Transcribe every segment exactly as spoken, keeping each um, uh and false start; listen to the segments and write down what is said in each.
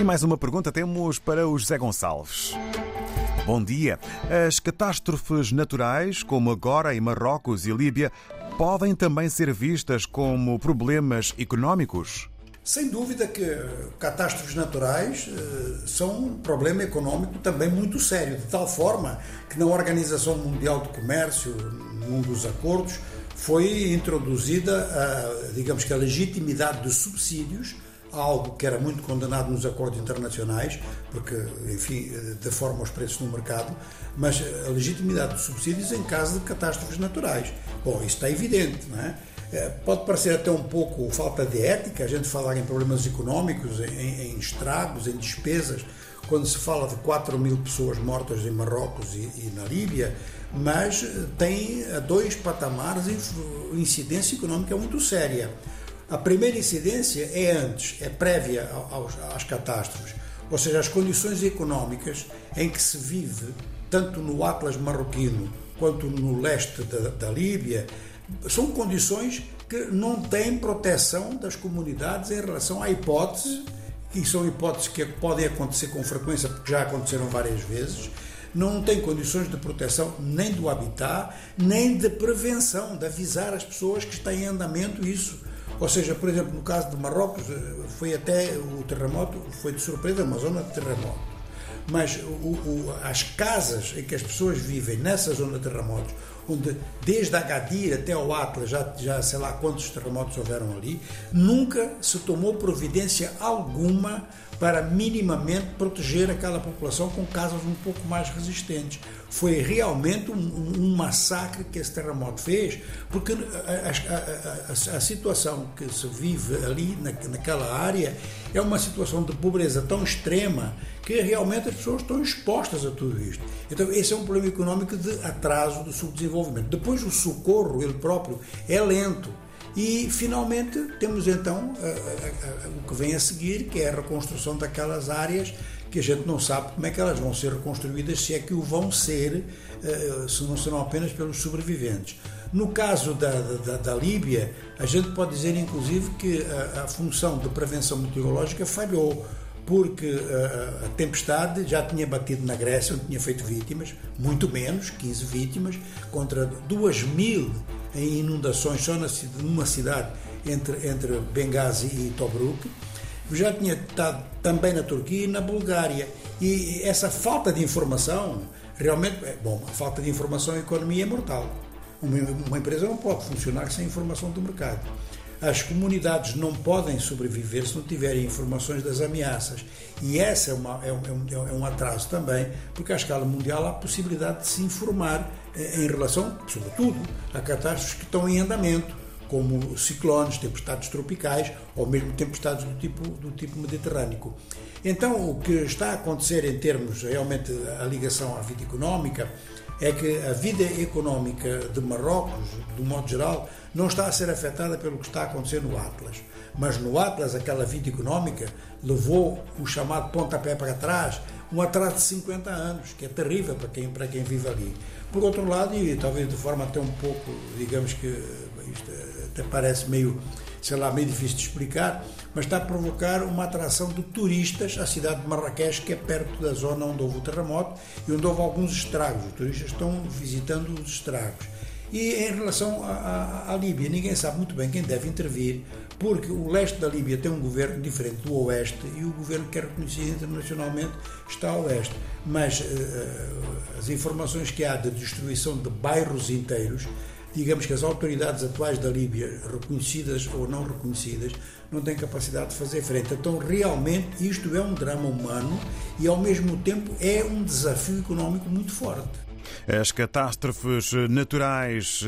E mais uma pergunta temos para o José Gonçalves. Bom dia. As catástrofes naturais, como agora em Marrocos e Líbia, podem também ser vistas como problemas económicos? Sem dúvida que catástrofes naturais são um problema económico também muito sério, de tal forma que na Organização Mundial do Comércio, num dos acordos, foi introduzida, a, digamos que a legitimidade de subsídios, algo que era muito condenado nos acordos internacionais, porque, enfim, deforma os preços no mercado, mas a legitimidade de subsídios em caso de catástrofes naturais. Bom, isto é evidente, não é? Pode parecer até um pouco falta de ética, a gente falar em problemas económicos, em, em estragos, em despesas, quando se fala de quatro mil pessoas mortas em Marrocos e, e na Líbia, mas tem dois patamares de incidência económica muito séria. A primeira incidência é antes, é prévia aos, às catástrofes, ou seja, as condições económicas em que se vive, tanto no Atlas marroquino quanto no leste da, da Líbia, são condições que não têm proteção das comunidades em relação à hipótese, que são hipóteses que podem acontecer com frequência, porque já aconteceram várias vezes, não tem condições de proteção nem do habitat, nem de prevenção, de avisar as pessoas que está em andamento isso. Ou seja, por exemplo, no caso de Marrocos, foi até o terremoto, foi de surpresa uma zona de terremoto. Mas o, o, as casas em que as pessoas vivem nessa zona de terremotos, onde desde Agadir até o Atlas, já, já sei lá quantos terremotos houveram ali, nunca se tomou providência alguma para minimamente proteger aquela população com casas um pouco mais resistentes. Foi realmente um, um massacre que esse terremoto fez, porque a, a, a, a situação que se vive ali na, naquela área é uma situação de pobreza tão extrema que realmente as pessoas estão expostas a tudo isto. Então esse é um problema económico de atraso do subdesenvolvimento. Depois o socorro ele próprio é lento. E, finalmente, temos então a, a, a, o que vem a seguir, que é a reconstrução daquelas áreas que a gente não sabe como é que elas vão ser reconstruídas, se é que o vão ser, uh, se não serão apenas pelos sobreviventes. No caso da, da, da Líbia, a gente pode dizer, inclusive, que a, a função de prevenção meteorológica falhou, porque uh, a tempestade já tinha batido na Grécia, onde tinha feito vítimas, muito menos, quinze vítimas, contra duas mil em inundações só numa cidade entre, entre Benghazi e Tobruk. Já tinha estado também na Turquia e na Bulgária. E essa falta de informação, realmente, bom, a falta de informação em economia é mortal. Uma, uma empresa não pode funcionar sem informação do mercado. As comunidades não podem sobreviver se não tiverem informações das ameaças. E esse é, uma, é, um, é um atraso também, porque à escala mundial há a possibilidade de se informar em relação, sobretudo, a catástrofes que estão em andamento, como ciclones, tempestades tropicais ou mesmo tempestades do tipo, do tipo mediterrâneo. Então, o que está a acontecer em termos, realmente, a ligação à vida económica é que a vida económica de Marrocos, do modo geral, não está a ser afetada pelo que está a acontecer no Atlas. Mas no Atlas, aquela vida económica levou o chamado pontapé para trás, um atraso de cinquenta anos, que é terrível para quem, para quem vive ali. Por outro lado, e talvez de forma até um pouco, digamos que, isto até parece meio, sei lá, meio difícil de explicar, mas está a provocar uma atração de turistas à cidade de Marraquexe, que é perto da zona onde houve o terremoto e onde houve alguns estragos. Os turistas estão visitando os estragos. E em relação à Líbia, ninguém sabe muito bem quem deve intervir, porque o leste da Líbia tem um governo diferente do oeste e o governo que é reconhecido internacionalmente está ao oeste. Mas uh, as informações que há de destruição de bairros inteiros, digamos que as autoridades atuais da Líbia, reconhecidas ou não reconhecidas, não têm capacidade de fazer frente. Então, realmente, isto é um drama humano e, ao mesmo tempo, é um desafio económico muito forte. As catástrofes naturais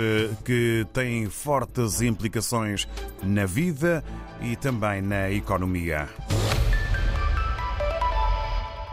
que têm fortes implicações na vida e também na economia.